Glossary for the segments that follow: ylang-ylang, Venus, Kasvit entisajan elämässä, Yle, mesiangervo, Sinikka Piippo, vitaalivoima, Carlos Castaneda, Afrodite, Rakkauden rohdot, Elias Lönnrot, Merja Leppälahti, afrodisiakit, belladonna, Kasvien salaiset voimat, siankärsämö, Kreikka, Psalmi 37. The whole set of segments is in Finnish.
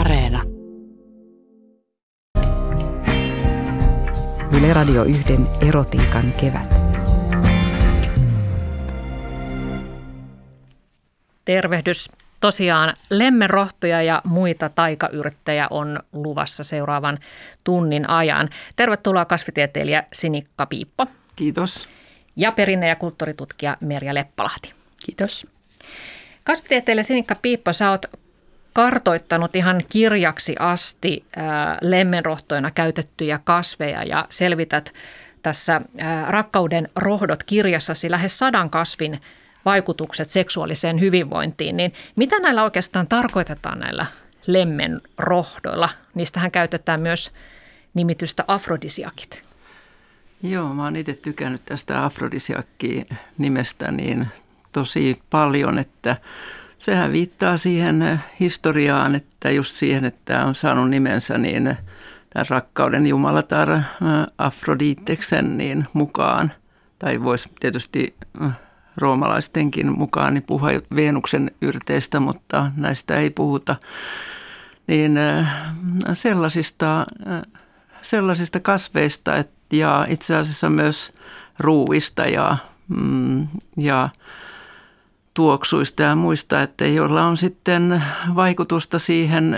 Areena. Yle Radio 1 erotiikan kevät. Tervehdys. Tosiaan lemmenrohtoja ja muita taikayrttejä on luvassa seuraavan tunnin ajan. Tervetuloa kasvitieteilijä Sinikka Piippo. Kiitos. Ja perinne- ja kulttuuritutkija Merja Leppälahti. Kiitos. Kasvitieteilijä Sinikka Piippo, sä oot kartoittanut ihan kirjaksi asti lemmenrohtoina käytettyjä kasveja ja selvität tässä Rakkauden rohdot -kirjassasi lähes 100 kasvin vaikutukset seksuaaliseen hyvinvointiin, niin mitä näillä oikeastaan tarkoitetaan näillä lemmenrohdoilla? Niistähän käytetään myös nimitystä afrodisiakit. Joo, mä oon itse tykännyt tästä afrodisiakki-nimestä niin tosi paljon, että sehän viittaa siihen historiaan, että just siihen, että on saanut nimensä niin tämän rakkauden jumalatar Afroditeksen niin mukaan, tai voisi tietysti roomalaistenkin mukaan niin puhua Venuksen yrteistä, mutta näistä ei puhuta, niin sellaisista kasveista ja itse asiassa myös ruuista ja tuoksuista ja muista, että joilla on sitten vaikutusta siihen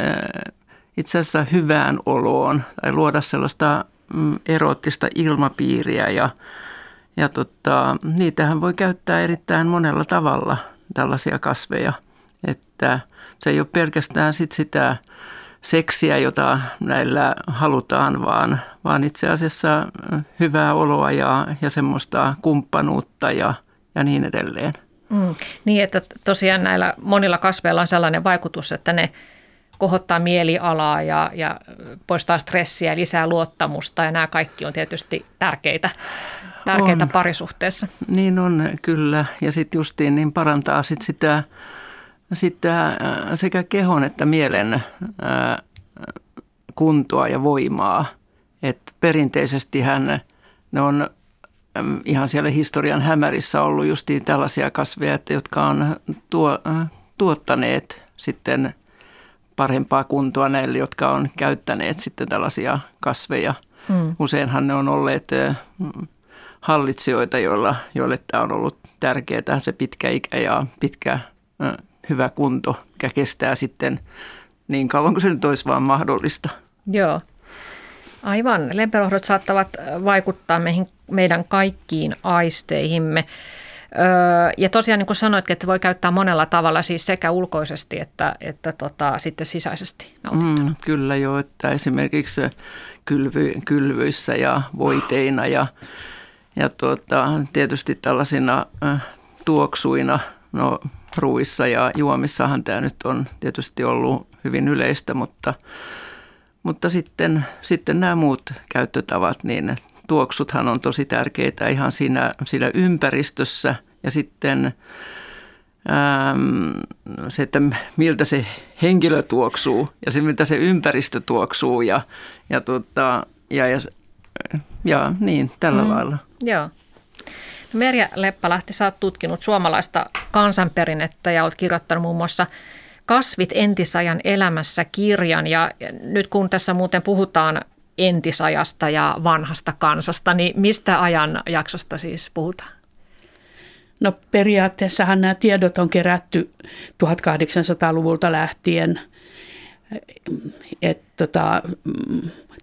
itse asiassa hyvään oloon tai luoda sellaista eroottista ilmapiiriä ja niitähän voi käyttää erittäin monella tavalla, tällaisia kasveja, että se ei ole pelkästään sitä seksiä, jota näillä halutaan, vaan itse asiassa hyvää oloa ja semmoista kumppanuutta ja niin edelleen. Niin, että tosiaan näillä monilla kasveilla on sellainen vaikutus, että ne kohottaa mielialaa ja poistaa stressiä ja lisää luottamusta, ja nämä kaikki on tietysti tärkeitä parisuhteessa. Niin on, kyllä. Ja sitten justiin niin parantaa sitä sekä kehon että mielen kuntoa ja voimaa. Et perinteisestihän ne on ihan siellä historian hämärissä ollut justiin tällaisia kasveja, että jotka on tuottaneet sitten parempaa kuntoa näille, jotka on käyttäneet sitten tällaisia kasveja. Useinhan ne on olleet hallitsijoita, joille tämä on ollut tärkeää, se pitkä ikä ja pitkä hyvä kunto, mikä kestää sitten niin kauan kuin se nyt olisi vaan mahdollista. Joo, aivan. Lempirohdot saattavat vaikuttaa meidän kaikkiin aisteihimme. Ja tosiaan niin kuin sanoitkin, että voi käyttää monella tavalla, siis sekä ulkoisesti että sitten sisäisesti nautittuna. Kyllä joo, että esimerkiksi kylvyissä ja voiteina ja tietysti tällaisina tuoksuina, no ruuissa ja juomissahan tämä nyt on tietysti ollut hyvin yleistä, mutta sitten nämä muut käyttötavat, niin tuoksuthan on tosi tärkeitä ihan siinä ympäristössä ja sitten se, että miltä se henkilö tuoksuu ja se, miltä se ympäristö tuoksuu ja niin, tällä lailla. Joo. No Merja Leppälahti, sä oot tutkinut suomalaista kansanperinnettä ja oot kirjoittanut muun muassa Kasvit entisajan elämässä -kirjan. Ja nyt kun tässä muuten puhutaan entisajasta ja vanhasta kansasta, niin mistä ajan jaksosta siis puhutaan? No periaatteessahan nämä tiedot on kerätty 1800-luvulta lähtien.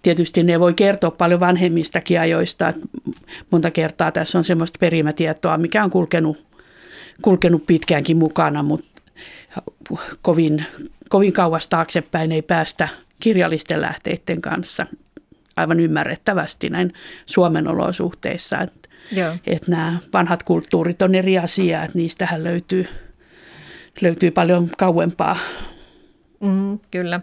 Tietysti ne voi kertoa paljon vanhemmistakin ajoista. Monta kertaa tässä on semmoista perimätietoa, mikä on kulkenut pitkäänkin mukana, mutta kovin kauas taaksepäin ei päästä kirjallisten lähteiden kanssa. Aivan ymmärrettävästi näin Suomen olosuhteissa. Että nämä vanhat kulttuurit on eri asia, että niistähän löytyy paljon kauempaa. Kyllä.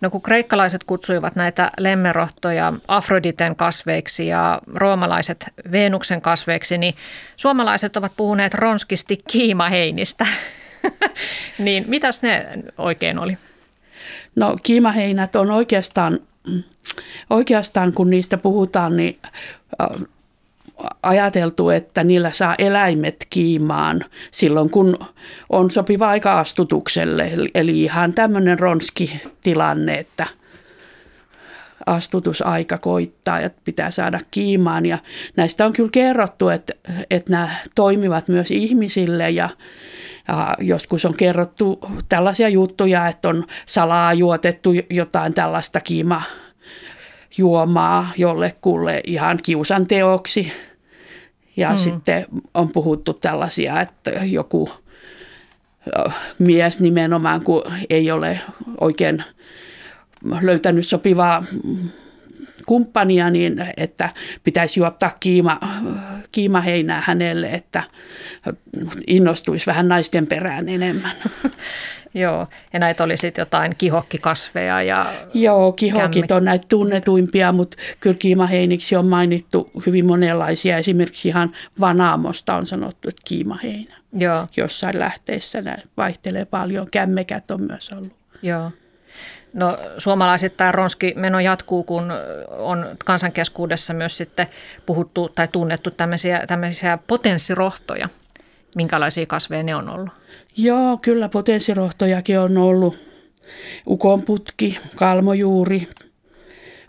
No kun kreikkalaiset kutsuivat näitä lemmenrohtoja Afroditen kasveiksi ja roomalaiset Venuksen kasveiksi, niin suomalaiset ovat puhuneet ronskisti kiimaheinistä. Niin mitäs ne oikein oli? No kiimaheinät on oikeastaan kun niistä puhutaan, niin ajateltu, että niillä saa eläimet kiimaan silloin, kun on sopiva aika astutukselle. Eli ihan tämmöinen ronski tilanne, että astutusaika koittaa ja pitää saada kiimaan. Ja näistä on kyllä kerrottu, että nämä toimivat myös ihmisille ja joskus on kerrottu tällaisia juttuja, että on salaa juotettu jotain tällaista kiimajuomaa jollekulle ihan kiusanteoksi. Ja sitten on puhuttu tällaisia, että joku mies nimenomaan, kun ei ole oikein löytänyt sopivaa kumppania, niin että pitäisi juottaa kiimaheinää hänelle, että innostuisi vähän naisten perään enemmän. Joo, ja näitä oli sitten jotain kihokkikasveja ja joo, kihokit on näitä tunnetuimpia, mutta kyllä kiimaheiniksi on mainittu hyvin monenlaisia. Esimerkiksi ihan Vanaamosta on sanottu, että kiimaheinä. Joo. Jossain lähteissä vaihtelee paljon. Kämmekät on myös ollut. Joo. No suomalaiset tämä ronski meno jatkuu, kun on kansankeskuudessa myös sitten puhuttu tai tunnettu tämmöisiä potenssirohtoja. Minkälaisia kasveja ne on ollut? Joo, kyllä potenssirohtojakin on ollut. Ukonputki, kalmojuuri,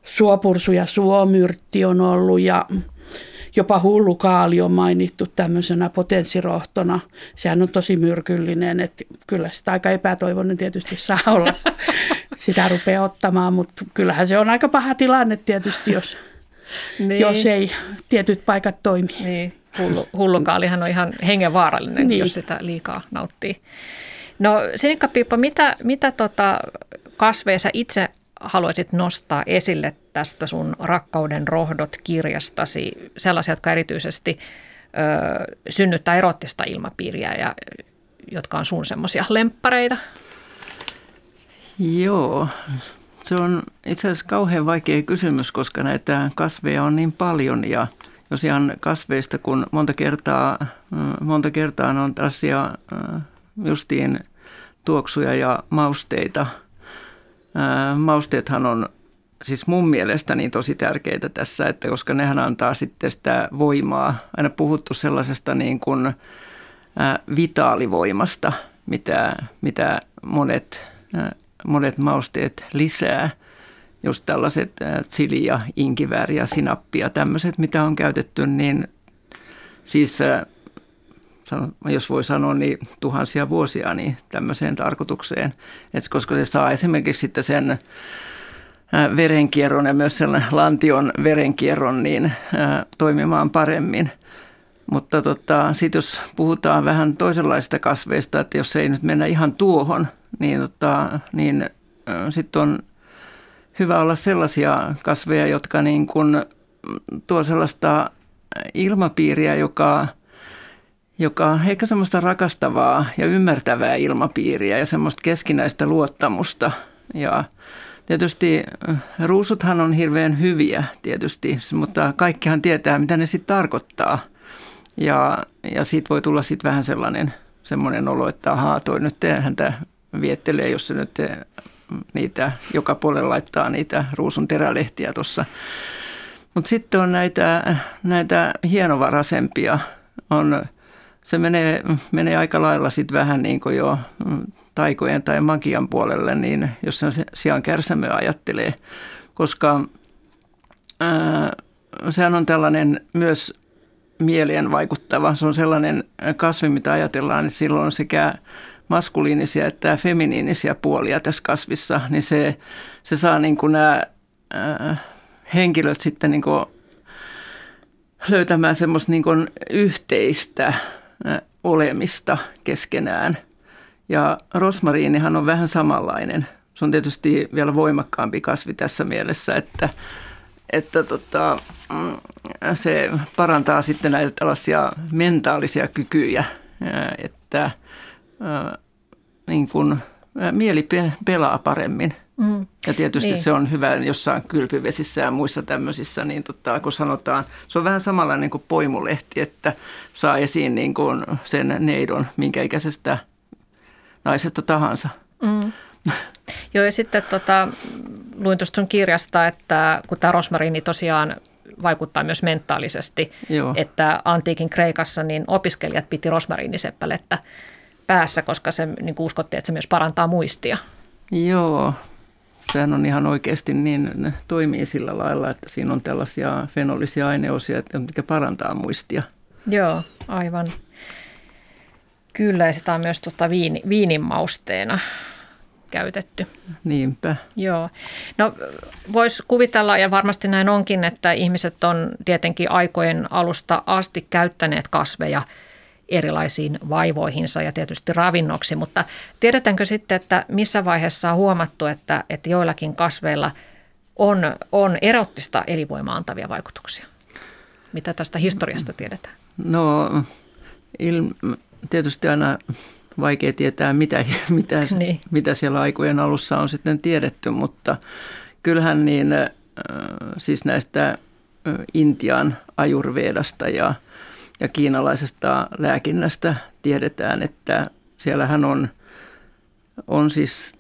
suopursu ja suomyrtti on ollut ja jopa hullukaali on mainittu tämmöisenä potenssirohtona. Sehän on tosi myrkyllinen, että kyllä sitä aika epätoivoinen tietysti saa olla. Sitä rupeaa ottamaan, mutta kyllähän se on aika paha tilanne tietysti, jos, niin. Jos ei tietyt paikat toimi. Niin. Hullukaalihan on ihan hengenvaarallinen, niin. Jos sitä liikaa nauttii. No Sinikka Piippo, mitä kasveja sä itse haluaisit nostaa esille tästä sun Rakkauden rohdot -kirjastasi? Sellaisia, jotka erityisesti synnyttää erottista ilmapiiriä ja jotka on sun semmoisia lemppareita. Joo, se on itse asiassa kauhean vaikea kysymys, koska näitä kasveja on niin paljon ja tosiaan kasveista, kun monta kertaa on tällaisia justiin tuoksuja ja mausteita. Mausteethan on siis mun mielestäni tosi tärkeitä tässä, että koska nehän antaa sitten sitä voimaa. Aina puhuttu sellaisesta niin kuin vitaalivoimasta, mitä monet mausteet lisää, just tällaiset chiliä, inkivääriä, sinappia, tämmöiset, mitä on käytetty, niin siis jos voi sanoa, niin tuhansia vuosia niin tämmöiseen tarkoitukseen, että koska se saa esimerkiksi sitten sen verenkierron ja myös sen lantion verenkierron niin toimimaan paremmin. Mutta sitten jos puhutaan vähän toisenlaisista kasveista, että jos ei nyt mennä ihan tuohon, niin, niin sitten on hyvä olla sellaisia kasveja, jotka niin kun tuo sellaista ilmapiiriä, joka on ehkä semmoista rakastavaa ja ymmärtävää ilmapiiriä ja semmoista keskinäistä luottamusta. Ja tietysti ruusuthan on hirveän hyviä tietysti, mutta kaikkihan tietää, mitä ne sitten tarkoittaa. Ja siitä voi tulla sitten vähän semmoinen olo, että ahaa, toi nyt häntä viettelee, jos se nyt niitä joka puolella laittaa niitä ruusun terälehtiä tuossa. Mutta sitten on näitä hienovaraisempia. Se menee aika lailla sitten vähän niin kuin jo taikojen tai magian puolelle, niin jos sen sijaan kärsämöä ajattelee, koska sehän on tällainen myös mieleen vaikuttava. Se on sellainen kasvi, mitä ajatellaan, että silloin on sekä maskuliinisia että feminiinisiä puolia tässä kasvissa, niin se saa niin kuin nämä henkilöt sitten niin kuin löytämään semmoista niin kuin yhteistä olemista keskenään. Ja rosmariinihan on vähän samanlainen. Se on tietysti vielä voimakkaampi kasvi tässä mielessä, että se parantaa sitten näitä tällaisia mentaalisia kykyjä, että niin kuin mieli pelaa paremmin. Ja tietysti niin. Se on hyvä jossain kylpyvesissä ja muissa tämmöisissä, niin kun sanotaan, se on vähän samanlainen kuin poimulehti, että saa esiin niin kuin sen neidon minkä ikäisestä naisesta tahansa. Joo, ja sitten luin tuosta sun kirjasta, että kun tämä rosmariini tosiaan vaikuttaa myös mentaalisesti. Joo. Että antiikin Kreikassa niin opiskelijat piti rosmariiniseppälettä päässä, koska se niin uskottiin, että se myös parantaa muistia. Joo, sehän on ihan oikeasti niin, toimii sillä lailla, että siinä on tällaisia fenolisia aineosia, jotka parantaa muistia. Joo, aivan. Kyllä, ja sitä on myös viininmausteena käytetty. Niinpä. Joo. No voisi kuvitella, ja varmasti näin onkin, että ihmiset on tietenkin aikojen alusta asti käyttäneet kasveja erilaisiin vaivoihinsa ja tietysti ravinnoksi, mutta tiedetäänkö sitten, että missä vaiheessa on huomattu, että joillakin kasveilla on erottista elinvoimaa antavia vaikutuksia? Mitä tästä historiasta tiedetään? No tietysti aina vaikea tietää, mitä siellä aikojen alussa on sitten tiedetty, mutta kyllähän niin, siis näistä Intian ajurvedasta ja kiinalaisesta lääkinnästä tiedetään, että siellähän on siis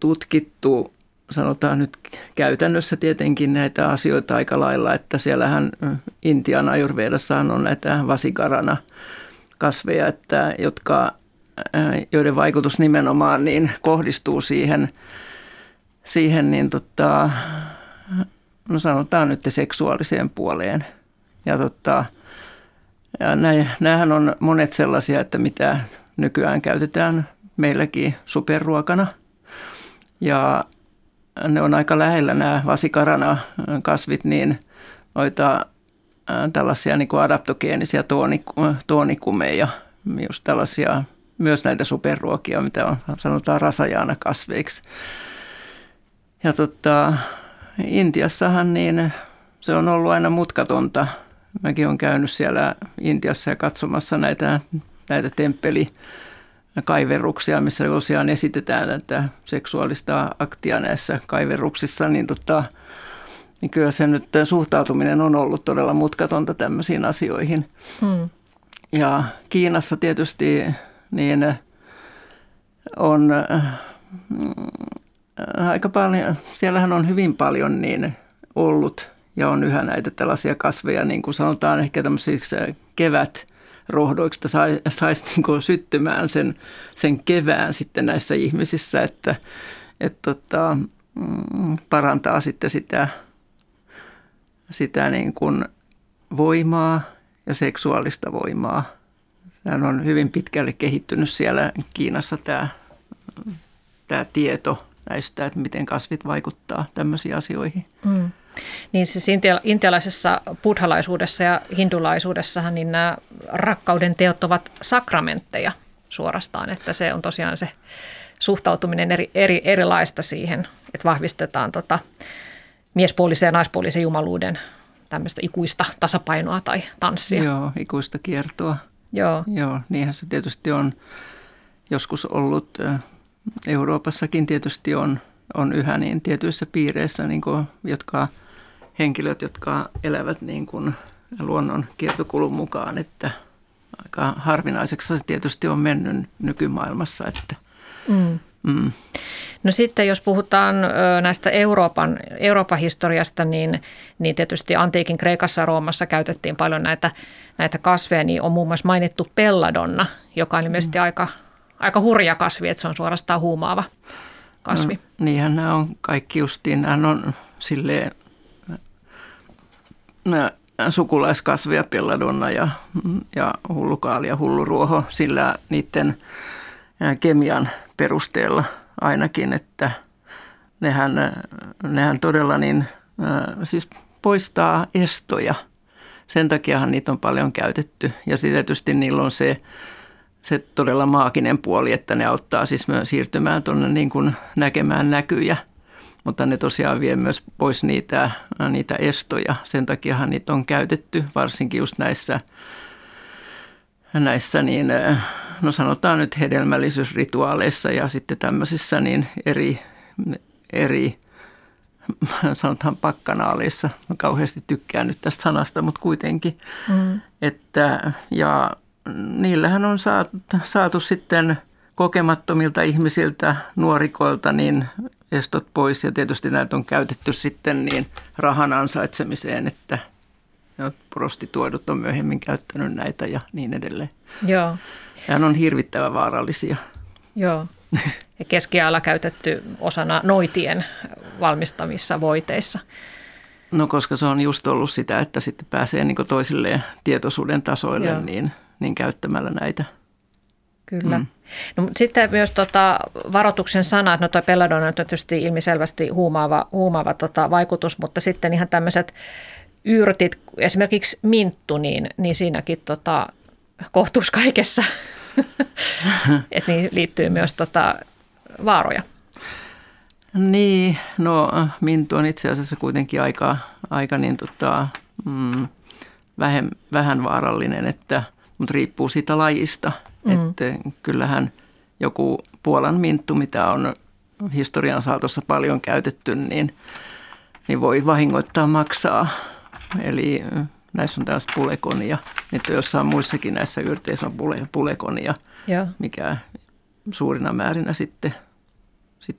tutkittu, sanotaan nyt käytännössä tietenkin näitä asioita aika lailla, että siellähän Intian ajurvedassahan on näitä vasikarana kasveja, että joiden vaikutus nimenomaan niin kohdistuu siihen niin no sanotaan nyt seksuaaliseen puoleen. Ja nämähän on monet sellaisia, että mitä nykyään käytetään meilläkin superruokana. Ja ne on aika lähellä nämä vasikarana kasvit, niin noita tällaisia niin kuin adaptogeenisia toonikumeja, just tällaisia myös näitä superruokia, mitä on, sanotaan rasajaana kasveiksi. Ja Intiassahan niin se on ollut aina mutkatonta. Mäkin olen käynyt siellä Intiassa ja katsomassa näitä temppelikaiverruksia, missä tosiaan esitetään tätä seksuaalista aktia näissä kaiverruksissa, niin niin kyllä se nyt suhtautuminen on ollut todella mutkatonta tämmöisiin asioihin. Hmm. Ja Kiinassa tietysti niin on aika paljon, siellähän on hyvin paljon niin ollut ja on yhä näitä tällaisia kasveja, niin kuin sanotaan ehkä tämmöisiksi kevätrohdoiksi, että saisi niin kuin syttymään sen kevään sitten näissä ihmisissä, että parantaa sitten sitä niin kuin voimaa ja seksuaalista voimaa. Tämä on hyvin pitkälle kehittynyt siellä Kiinassa tämä tieto näistä, että miten kasvit vaikuttaa tämmöisiin asioihin. Mm. Niin siis intialaisessa buddhalaisuudessa ja hindulaisuudessahan niin nämä rakkauden teot ovat sakramentteja suorastaan, että se on tosiaan se suhtautuminen erilaista siihen, että vahvistetaan miespuolisen ja naispuolisen jumaluuden tämmöistä ikuista tasapainoa tai tanssia. Joo, ikuista kiertoa. Joo. Joo, niinhän se tietysti on joskus ollut. Euroopassakin tietysti on yhä niin tietyissä piireissä, niin kuin, jotka elävät niin kuin luonnon kiertokulun mukaan, että aika harvinaiseksi se tietysti on mennyt nykymaailmassa, että No sitten jos puhutaan näistä Euroopan historiasta, niin tietysti antiikin Kreikassa ja Roomassa käytettiin paljon näitä kasveja, niin on muun muassa mainittu belladonna, joka on ilmeisesti aika hurja kasvi, että se on suorastaan huumaava kasvi. No, niinhän nämä on kaikki justiin, nämä on silleen sukulaiskasveja, belladonna ja hullukaali ja hulluruoho, sillä niiden kemian perusteella ainakin, että nehän todella niin, siis poistaa estoja. Sen takiahan niitä on paljon käytetty ja tietysti niillä on se todella maaginen puoli, että ne auttaa siis myös siirtymään tuonne niin kuin näkemään näkyjä, mutta ne tosiaan vie myös pois niitä estoja. Sen takiahan niitä on käytetty varsinkin just näissä niin, no sanotaan nyt hedelmällisyysrituaaleissa ja sitten tämmöisissä niin eri sanotaan pakkanaaleissa. Mä kauheasti tykkään nyt tästä sanasta, mutta kuitenkin. Mm. Että, ja niillähän on saatu sitten kokemattomilta ihmisiltä, nuorikoilta niin estot pois ja tietysti näitä on käytetty sitten niin rahan ansaitsemiseen, että Ja prostituoidut on myöhemmin käyttänyt näitä ja niin edelleen. Joo. Nämä on hirvittävän vaarallisia. Joo. Ja keskiajalla käytetty osana noitien valmistamissa voiteissa. No koska se on just ollut sitä, että sitten pääsee niin kuin toisilleen tietoisuuden tasoille niin käyttämällä näitä. Kyllä. Mm. No, sitten myös varoituksen sanat, no tuo belladonna on tietysti ilmiselvästi huumaava vaikutus, mutta sitten ihan tämmöiset yrtit, esimerkiksi minttu, niin siinäkin kohtuus kaikessa, että niihin liittyy myös vaaroja. Niin, no minttu on itse asiassa kuitenkin aika vähän vaarallinen, mutta riippuu siitä lajista. Että kyllähän joku Puolan minttu, mitä on historian saatossa paljon käytetty, niin voi vahingoittaa maksaa. Eli näissä on taas pulekonia. Nyt jossain muissakin näissä yrteissä on pulekonia, mikä suurina määrinä sitten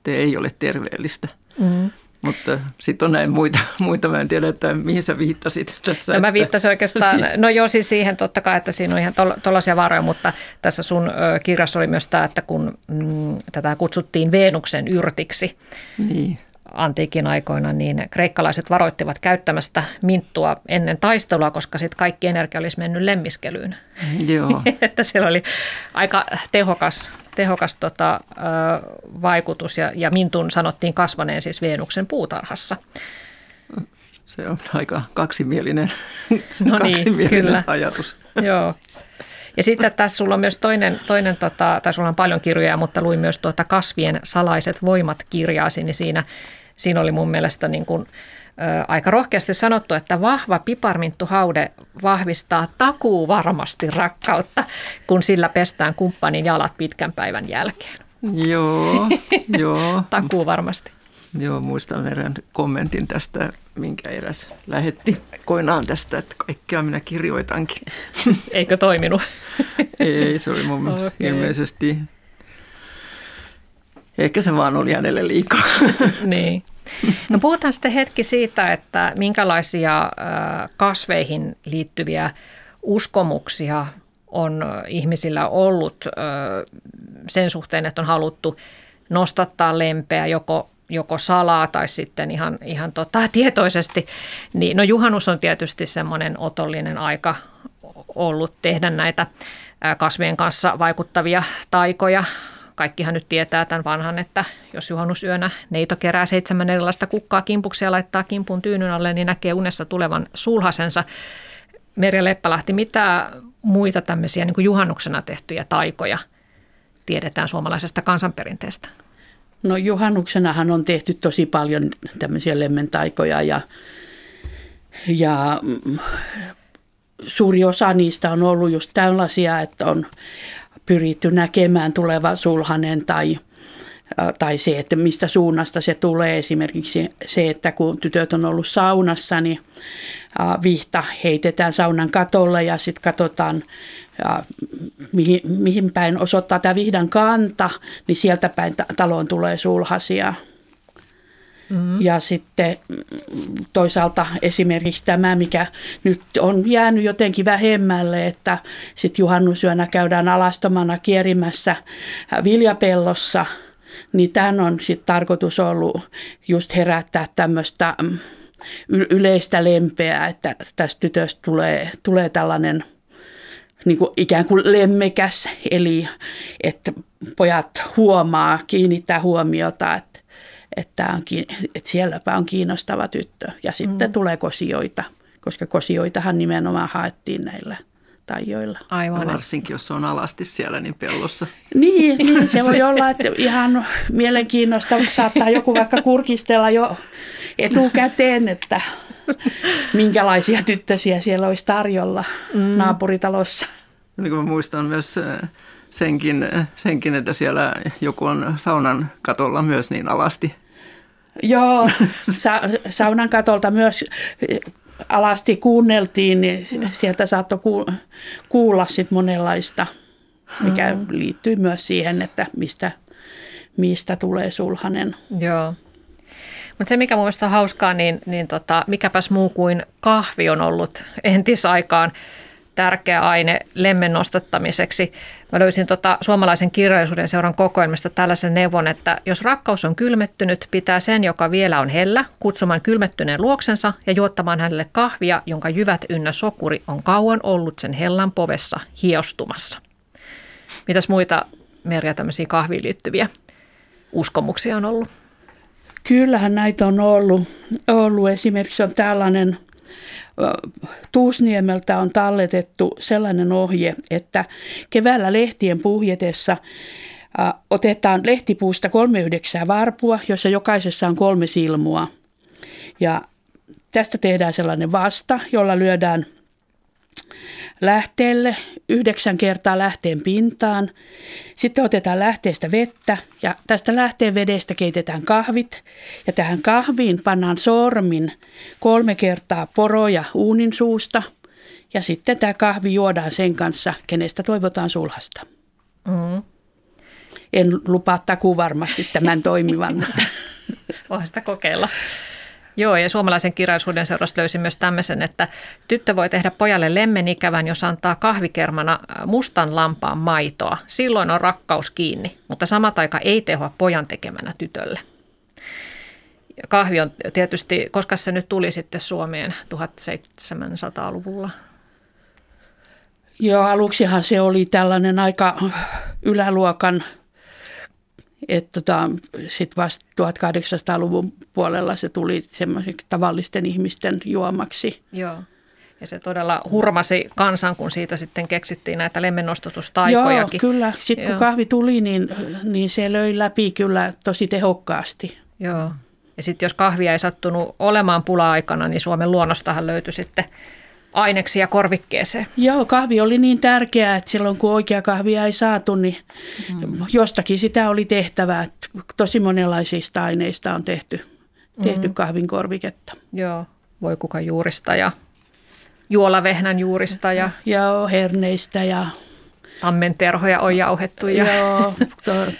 ei ole terveellistä. Mm. Mutta sitten on näin muita, mä en tiedä, että mihin sä viittasit tässä. No mä viittasin oikeastaan, siis siihen totta kai, että siinä on ihan tollaisia vaaroja, mutta tässä sun kirjassa oli myös tämä, että kun tätä kutsuttiin Venuksen yrtiksi antiikin aikoina, niin kreikkalaiset varoittivat käyttämästä minttua ennen taistelua, koska sitten kaikki energia olisi mennyt lemmiskelyyn. Joo. Että siellä oli aika tehokas vaikutus ja mintun sanottiin kasvaneen siis Venuksen puutarhassa. Se on aika kaksimielinen ajatus. Joo. Ja sitten tässä sulla on myös toinen tai sulla on paljon kirjoja, mutta luin myös Kasvien salaiset voimat -kirjaasi, niin siinä oli mun mielestä niin kuin aika rohkeasti sanottu, että vahva piparminttuhaude vahvistaa takuuvarmasti rakkautta, kun sillä pestään kumppanin jalat pitkän päivän jälkeen. Joo. Takuuvarmasti. Joo, muistan erään kommentin tästä, minkä eräs lähetti koinaan tästä, että kaikkea minä kirjoitankin. Eikö toiminut? Ei, se oli mun mielestä ilmeisesti. Ehkä se vaan oli hänelle liikaa. Niin. No puhutaan sitten hetki siitä, että minkälaisia kasveihin liittyviä uskomuksia on ihmisillä ollut sen suhteen, että on haluttu nostattaa lempeä joko salaa tai sitten ihan tietoisesti. Niin, no juhannus on tietysti semmoinen otollinen aika ollut tehdä näitä kasvien kanssa vaikuttavia taikoja. Kaikkihan nyt tietää tämän vanhan, että jos juhannusyönä neito kerää 7 erilaista kukkaa kimpuksi ja laittaa kimpun tyynyn alle, niin näkee unessa tulevan sulhasensa. Merja Leppälahti, mitä muita tämmöisiä niin kuin juhannuksena tehtyjä taikoja tiedetään suomalaisesta kansanperinteestä? No juhannuksenahan on tehty tosi paljon tämmöisiä lemmentaikoja ja suuri osa niistä on ollut just tällaisia, että on pyritty näkemään tuleva sulhanen tai se, että mistä suunnasta se tulee. Esimerkiksi se, että kun tytöt on ollut saunassa, niin vihta heitetään saunan katolle ja sitten katsotaan, mihin päin osoittaa tämä vihdan kanta, niin sieltä päin taloon tulee sulhasia. Mm-hmm. Ja sitten toisaalta esimerkiksi tämä, mikä nyt on jäänyt jotenkin vähemmälle, että sitten juhannusyönä käydään alastomana kierimässä viljapellossa, niin tämän on sitten tarkoitus ollut just herättää tämmöistä yleistä lempeää, että tästä tytöstä tulee tällainen niin kuin ikään kuin lemmekäs, eli että pojat huomaa, kiinnittää huomiota, että sielläpä on kiinnostava tyttö. Ja sitten tulee kosioita, koska kosioitahan nimenomaan haettiin näillä taijoilla. Aivan. Varsinkin, jos on alasti siellä, niin pellossa. Niin, se voi olla, että ihan mielenkiinnosta saattaa joku vaikka kurkistella jo etukäteen, että minkälaisia tyttösiä siellä olisi tarjolla naapuritalossa. Niin kuin mä muistan myös senkin, että siellä joku on saunan katolla myös niin alasti. Joo, saunan katolta myös alasti kuunneltiin, niin sieltä saattoi kuulla sit monenlaista, mikä liittyy myös siihen, että mistä tulee sulhanen. Joo, Mutta se, mikä mun mielestä on hauskaa, niin mikäpäs muu kuin kahvi on ollut entisaikaan tärkeä aine lemmen nostattamiseksi. Mä löysin suomalaisen kirjallisuuden seuran kokoelmasta tällaisen neuvon, että jos rakkaus on kylmettynyt, pitää sen, joka vielä on hellä, kutsumaan kylmettyneen luoksensa ja juottamaan hänelle kahvia, jonka jyvät ynnä sokuri on kauan ollut sen hellan povessa hiostumassa. Mitäs muita, Merja, tämmöisiä kahviin liittyviä uskomuksia on ollut? Kyllähän näitä on ollut. Esimerkiksi on tällainen, Tuusniemeltä on talletettu sellainen ohje, että keväällä lehtien puhjetessa otetaan lehtipuusta 39 varpua, jossa jokaisessa on 3 silmua. Ja tästä tehdään sellainen vasta, jolla lyödään lähteelle 9 kertaa lähteen pintaan. Sitten otetaan lähteestä vettä ja tästä lähteen vedestä keitetään kahvit. Ja tähän kahviin pannaan sormin 3 kertaa poroja uunin suusta. Ja sitten tämä kahvi juodaan sen kanssa, kenestä toivotaan sulhasta. Mm. En lupaa takuvarmasti tämän toimivan. Voihan sitä kokeilla. Joo, ja suomalaisen kirjallisuuden seurasta löysin myös tämmöisen, että tyttö voi tehdä pojalle lemmenikävän, jos antaa kahvikermana mustan lampaan maitoa. Silloin on rakkaus kiinni, mutta samat aika ei tehoa pojan tekemänä tytölle. Kahvi on tietysti, koska se nyt tuli sitten Suomeen 1700-luvulla? Joo, aluksihan se oli tällainen aika yläluokan. Sitten vasta 1800-luvun puolella se tuli semmoisiksi tavallisten ihmisten juomaksi. Joo, ja se todella hurmasi kansan, kun siitä sitten keksittiin näitä lemmennostutustaikojakin. Joo, kyllä. Sitten kun kahvi tuli, niin se löi läpi kyllä tosi tehokkaasti. Joo, ja sitten jos kahvia ei sattunut olemaan pula-aikana, niin Suomen luonnostahan löytyi sitten aineksia korvikkeeseen. Joo, kahvi oli niin tärkeää, että silloin kun oikea kahvia ei saatu, niin jostakin sitä oli tehtävää. Tosi monenlaisista aineista on tehty kahvin korviketta. Joo, voikukan juurista ja juolavehnän juurista. Joo, herneistä ja tammenterhoja on jauhettu. Joo,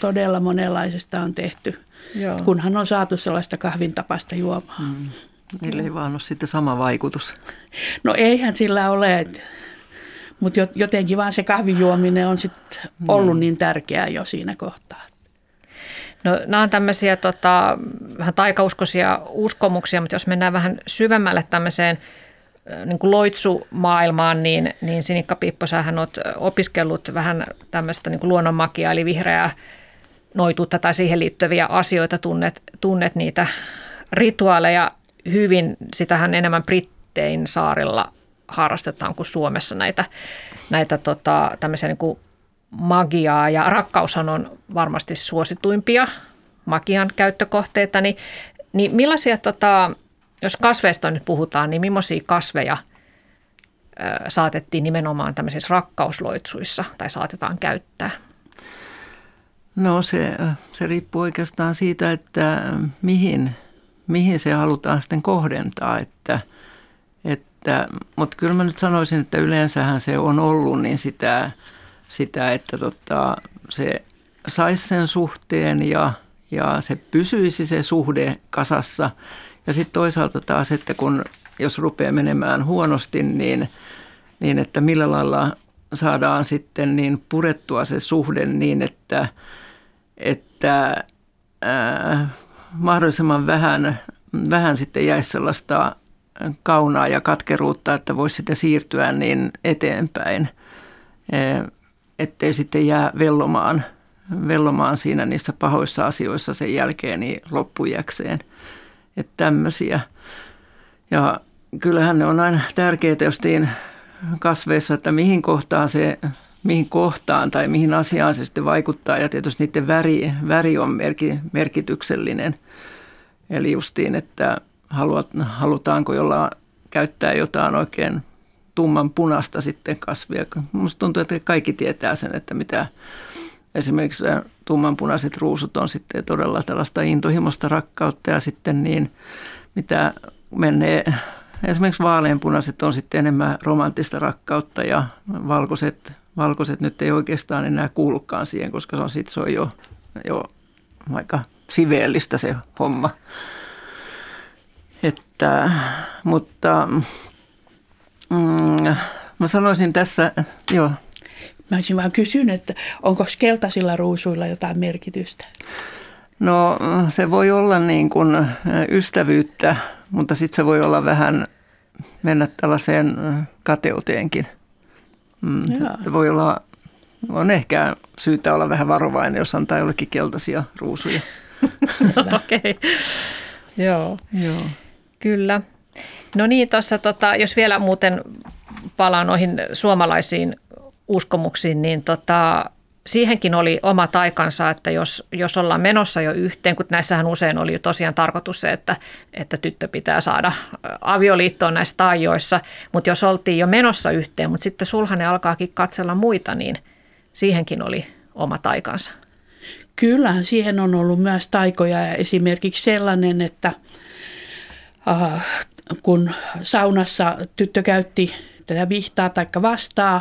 todella monenlaisesta on tehty, joo. Kunhan on saatu sellaista kahvin tapasta juomaa. Mm. Niillä ei vaan ole sitten sama vaikutus. No eihän sillä ole, mutta jotenkin vaan se kahvijuominen on sitten ollut niin tärkeää jo siinä kohtaa. No nämä on tämmöisiä vähän taikauskoisia uskomuksia, mutta jos mennään vähän syvemmälle tämmöiseen niin kuin loitsumaailmaan, niin Sinikka Piippo, sähän olet opiskellut vähän tämmöistä niin kuin luonnonmagiaa, eli vihreää noituutta tai siihen liittyviä asioita, tunnet niitä rituaaleja. Hyvin, sitähän enemmän Brittein saarilla harrastetaan kuin Suomessa näitä tämmöisiä niin kuin magiaa, ja rakkaushan on varmasti suosituimpia magian käyttökohteita, niin millaisia, jos kasveista nyt puhutaan, niin millaisia kasveja saatettiin nimenomaan tämmöisissä rakkausloitsuissa tai saatetaan käyttää? No se riippuu oikeastaan siitä, että mihin se halutaan sitten kohdentaa, mutta kyllä mä nyt sanoisin, että yleensähän se on ollut niin sitä että se saisi sen suhteen ja se pysyisi se suhde kasassa, ja sitten toisaalta taas, että jos rupeaa menemään huonosti, niin että millä lailla saadaan sitten niin purettua se suhde niin, että mahdollisimman vähän sitten jäisi sellaista kaunaa ja katkeruutta, että voisi sitten siirtyä niin eteenpäin, ettei sitten jää vellomaan siinä niissä pahoissa asioissa sen jälkeen niin loppujäkseen. Että tämmöisiä. Ja kyllähän ne on aina tärkeitä justiin kasveissa, että mihin kohtaan tai mihin asiaan se sitten vaikuttaa, ja tietysti niiden väri on merkityksellinen. Eli justiin, että halutaanko jollain käyttää jotain oikein tumman punaista sitten kasvia. Minusta tuntuu, että kaikki tietää sen, että mitä esimerkiksi tummanpunaiset ruusut on sitten todella tällaista intohimoista rakkautta, ja sitten niin mitä menee. Esimerkiksi vaaleanpunaiset on sitten enemmän romanttista rakkautta, ja valkoiset nyt ei oikeastaan enää kuulukaan siihen, koska se on jo aika siveellistä se homma. Että, mutta mä sanoisin tässä, joo. Mä olisin vaan kysynyt, että onko keltaisilla ruusuilla jotain merkitystä? No se voi olla niin kuin ystävyyttä, mutta sitten se voi olla vähän mennä tällaiseen kateuteenkin. Voi olla, on ehkä syytä olla vähän varovainen, jos antaa jollekin keltaisia ruusuja. Okei, joo. Joo. Kyllä. No niin, tuossa, jos vielä muuten palaa noihin suomalaisiin uskomuksiin, niin siihenkin oli omat aikansa, että jos ollaan menossa jo yhteen, kun näissähän usein oli tosiaan tarkoitus se, että tyttö pitää saada avioliittoon näissä taajoissa, mutta jos oltiin jo menossa yhteen, mutta sitten sulhanen alkaakin katsella muita, niin siihenkin oli omat aikansa. Kyllähän siihen on ollut myös taikoja, esimerkiksi sellainen, että kun saunassa tyttö käytti tätä vihtaa tai vastaa,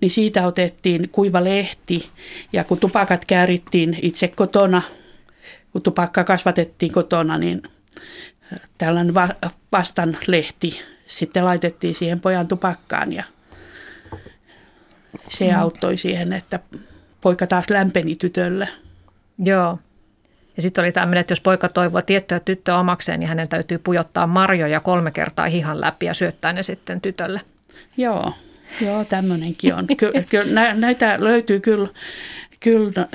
niin siitä otettiin kuiva lehti ja kun tupakat käärittiin itse kotona, kun tupakka kasvatettiin kotona, niin tällainen vastan lehti sitten laitettiin siihen pojan tupakkaan ja se auttoi siihen, että poika taas lämpeni tytölle. Joo. Ja sitten oli tämmöinen, että jos poika toivoo tiettyä tyttöä omakseen, niin hänen täytyy pujottaa marjoja 3 kertaa hihan läpi ja syöttää ne sitten tytölle. Joo, tämmöinenkin on. Näitä löytyy kyllä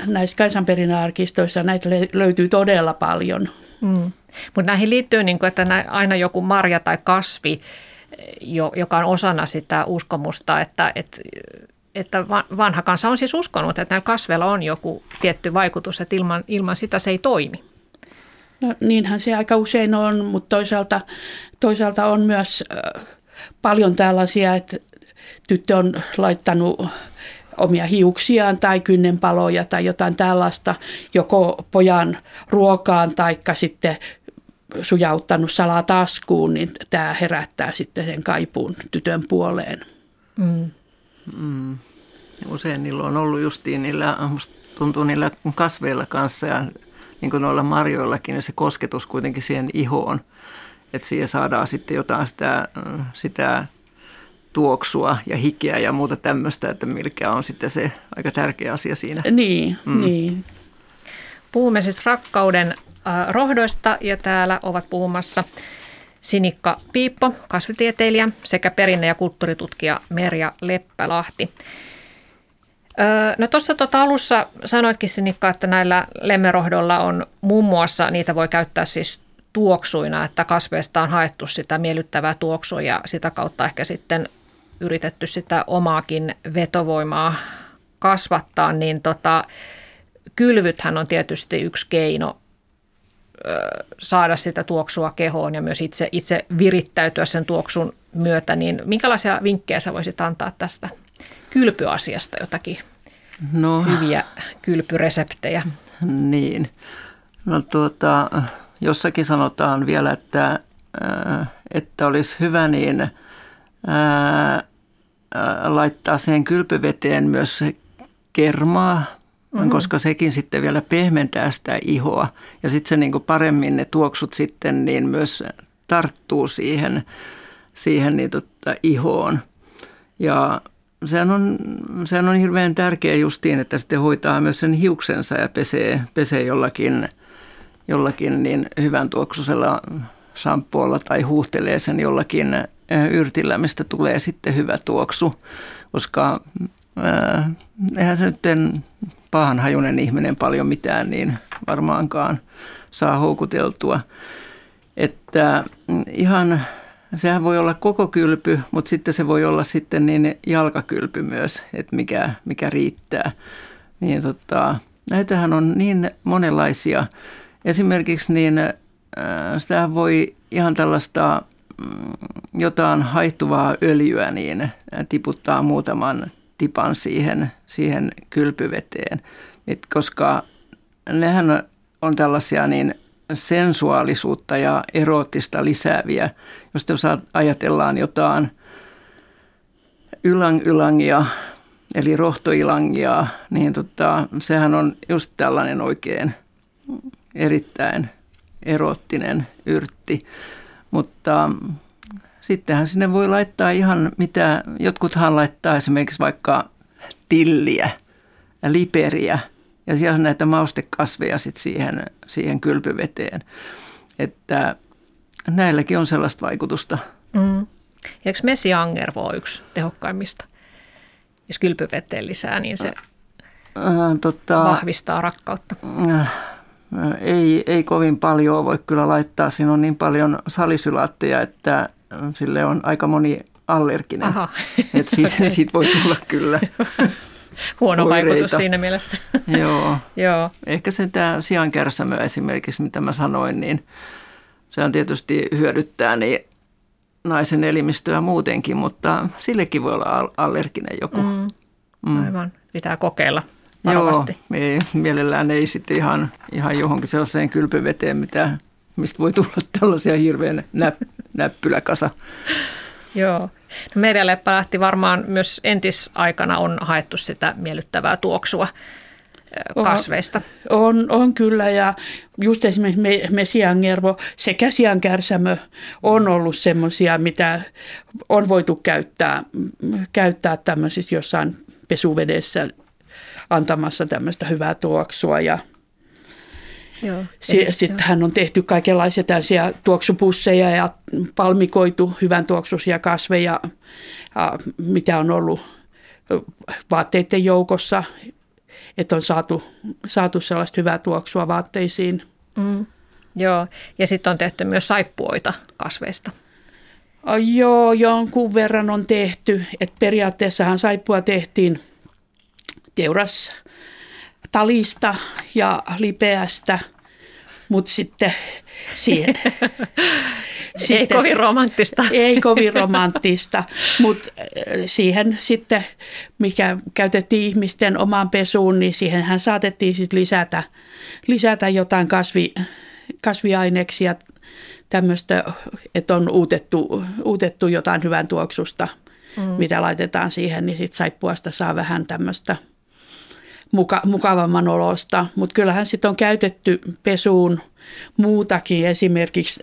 näissä kansanperinnearkistoissa, näitä löytyy todella paljon. Mm. Mutta näihin liittyy, niin kun, että aina joku marja tai kasvi, joka on osana sitä uskomusta, että vanha kansa on siis uskonut, että näillä kasveilla on joku tietty vaikutus, että ilman sitä se ei toimi. No, niinhän se aika usein on, mutta toisaalta on myös paljon tällaisia, että tyttö on laittanut omia hiuksiaan tai kynnenpaloja tai jotain tällaista joko pojan ruokaan tai sitten sujauttanut salataskuun, niin tämä herättää sitten sen kaipuun tytön puoleen. Mm. Mm. Usein niillä on ollut justiin niillä, musta tuntuu niillä kasveilla kanssa ja niin kuin noilla marjoillakin, niin se kosketus kuitenkin siihen ihoon. Että siihen saadaan sitten jotain sitä tuoksua ja hikeä ja muuta tämmöistä, että mikä on sitten se aika tärkeä asia siinä. Niin. Puhumme siis rakkauden rohdoista ja täällä ovat puhumassa Sinikka Piippo, kasvitieteilijä, sekä perinne- ja kulttuuritutkija Merja Leppälahti. No tuossa alussa sanoitkin, Sinikka, että näillä lemmerohdolla on muun muassa, niitä voi käyttää siis tuoksuina, että kasveista on haettu sitä miellyttävää tuoksua ja sitä kautta ehkä sitten yritetty sitä omaakin vetovoimaa kasvattaa, niin kylvythän on tietysti yksi keino saada sitä tuoksua kehoon ja myös itse virittäytyä sen tuoksun myötä, niin minkälaisia vinkkejä sä voisit antaa tästä kylpyasiasta jotakin hyviä kylpyreseptejä? Niin, jossakin sanotaan vielä, että olisi hyvä niin laittaa siihen kylpyveteen myös kermaa, koska sekin sitten vielä pehmentää sitä ihoa. Ja sitten se niin kuin paremmin ne tuoksut sitten niin myös tarttuu siihen niin ihoon. Ja sehän on hirveän tärkeä justiin, että sitten hoitaa myös sen hiuksensa ja pesee jollakin niin hyvän tuoksuisella shampoolla tai huuhtelee sen jollakin yrtillä, mistä tulee sitten hyvä tuoksu, koska eihän se nyt pahanhajuinen ihminen paljon mitään niin varmaankaan saa houkuteltua. Että ihan, sehän voi olla koko kylpy, mutta sitten se voi olla sitten niin jalkakylpy myös, että mikä riittää. Niin näitähän on niin monenlaisia. Esimerkiksi niin sitä voi ihan tällaista jotain haihtuvaa öljyä niin tiputtaa muutaman tipan siihen kylpyveteen, koska nehän on tällaisia niin sensuaalisuutta ja eroottista lisääviä. Jos ajatellaan jotain ylang-ylangia, eli rohtoilangia, niin sehän on just tällainen oikein erittäin eroottinen yrtti, Mutta sittenhän sinne voi laittaa ihan mitä, jotkuthan laittaa esimerkiksi vaikka tilliä ja liperiä ja siellä on näitä maustekasveja sitten siihen kylpyveteen, että näilläkin on sellaista vaikutusta. Mm. Eikö mesianger ole yksi tehokkaimmista? Jos kylpyveteen lisää, niin se vahvistaa rakkautta. Ei kovin paljon voi kyllä laittaa. Siinä on niin paljon salisylaatteja, että sille on aika moni allerginen. Aha. Että siitä voi tulla kyllä huono oireita. Vaikutus siinä mielessä. Joo. Joo. Ehkä se tämä siankärsämö esimerkiksi, mitä mä sanoin, niin se on tietysti hyödyttää niin naisen elimistöä muutenkin, mutta sillekin voi olla allerginen joku. Aivan, pitää kokeilla varovasti. Joo, mielellään ei sitten ihan johonkin sellaiseen kylpyveteen, mistä voi tulla tällaisia hirveän näppyläkasa. Joo, no Merja Leppälahti, varmaan myös entisaikana on haettu sitä miellyttävää tuoksua kasveista. On kyllä, ja just esimerkiksi mesiangervo sekä siankärsämö on ollut semmoisia, mitä on voitu käyttää tämmöisissä jossain pesuvedessä antamassa tämmöistä hyvää tuoksua. Ja sittenhän on tehty kaikenlaisia täysiä tuoksupusseja ja palmikoitu hyvän tuoksuisia kasveja, mitä on ollut vaatteiden joukossa. Että on saatu sellaista hyvää tuoksua vaatteisiin. Mm, joo, ja sitten on tehty myös saippuoita kasveista. Joo, jonkun verran on tehty. Että periaatteessahan saippua tehtiin teurastalista ja lipeästä, mutta sitten siihen... Sitten, ei kovin romanttista, mutta siihen sitten, mikä käytettiin ihmisten omaan pesuun, niin siihenhän saatettiin sitten lisätä jotain kasviaineksia tämmöistä, että on uutettu jotain hyvän tuoksusta, mitä laitetaan siihen, niin sitten saippuasta saa vähän tämmöistä mukavamman olosta. Mutta kyllähän sitten on käytetty pesuun muutakin, esimerkiksi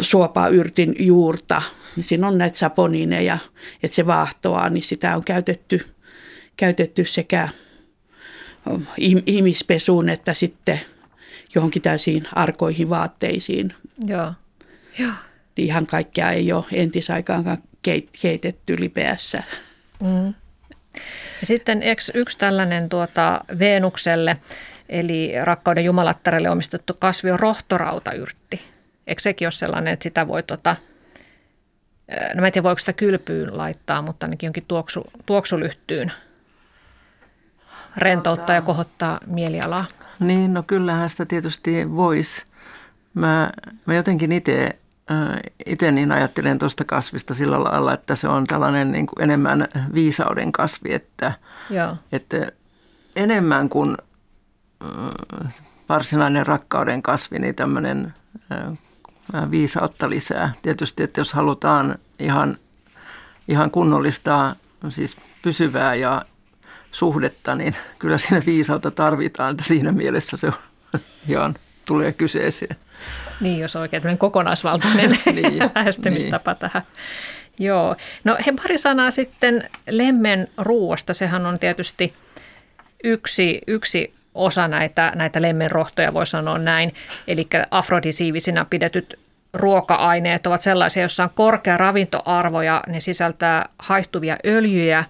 suopayrtin juurta. Siinä on näitä saponineja, että se vaahtoaa, niin sitä on käytetty sekä ihmispesuun että sitten johonkin täysiin arkoihin vaatteisiin. Joo. Joo. Ihan kaikkea ei ole entisaikaankaan keitetty lipeässä. Mm. Sitten yksi tällainen Venukselle, eli rakkauden jumalattarelle omistettu kasvi on rohtorautayrtti. Eikö sekin ole sellainen, että sitä voi, no mä en tiedä voiko sitä kylpyyn laittaa, mutta ainakin jonkin tuoksulyhtyyn rentouttaa ja kohottaa mielialaa. Niin, no kyllähän sitä tietysti voisi. Mä jotenkin itse niin ajattelen tuosta kasvista sillä lailla, että se on tällainen niin kuin enemmän viisauden kasvi, että enemmän kuin varsinainen rakkauden kasvi, niin tämmöinen viisautta lisää. Tietysti, että jos halutaan ihan kunnollista, siis pysyvää ja suhdetta, niin kyllä siinä viisautta tarvitaan, että siinä mielessä se ihan tulee kyseeseen. Niin, jos on oikein kokonaisvaltainen lähestymistapa tähän. Joo. No pari sanaa sitten lemmen ruuasta. Sehän on tietysti yksi osa näitä lemmenrohtoja, voi sanoa näin. Eli afrodisiivisinä pidetyt ruoka-aineet ovat sellaisia, joissa on korkea ravintoarvo ja ne sisältää haihtuvia öljyjä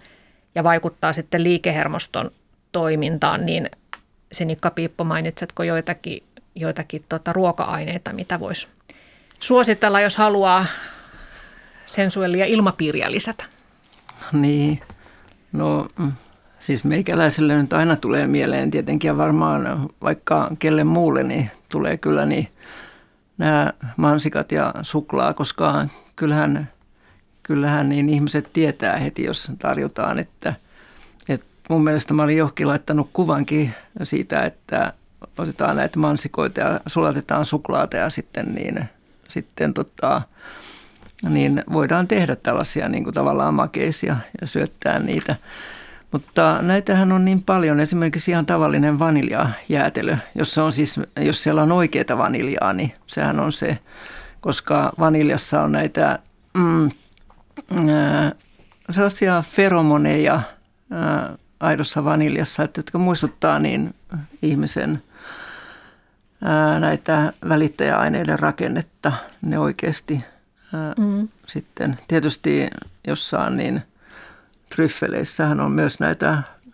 ja vaikuttaa sitten liikehermoston toimintaan. Niin Sinikka Piippo, mainitsetko joitakin ruoka-aineita, mitä voisi suositella, jos haluaa sensuellia ilmapiiriä lisätä? Niin, no siis meikäläiselle nyt aina tulee mieleen tietenkin ja varmaan vaikka kelle muulle, niin tulee kyllä niin nämä mansikat ja suklaa, koska kyllähän niin ihmiset tietää heti, jos tarjotaan, että mun mielestä mä olin johonkin laittanut kuvankin siitä, että otetaan näitä mansikoita ja sulatetaan suklaata ja sitten voidaan tehdä tällaisia niin kuin tavallaan makeisia ja syöttää niitä. Mutta näitähän on niin paljon. Esimerkiksi ihan tavallinen vaniljajäätelö, jos siellä on oikeata vaniljaa, niin sehän on se koska vaniljassa on näitä sellaisia feromoneja aidossa vaniljassa, jotka muistuttaa niin ihmisen näitä välittäjäaineiden rakennetta. Ne oikeasti sitten tietysti jossain niin tryffeleissähän on myös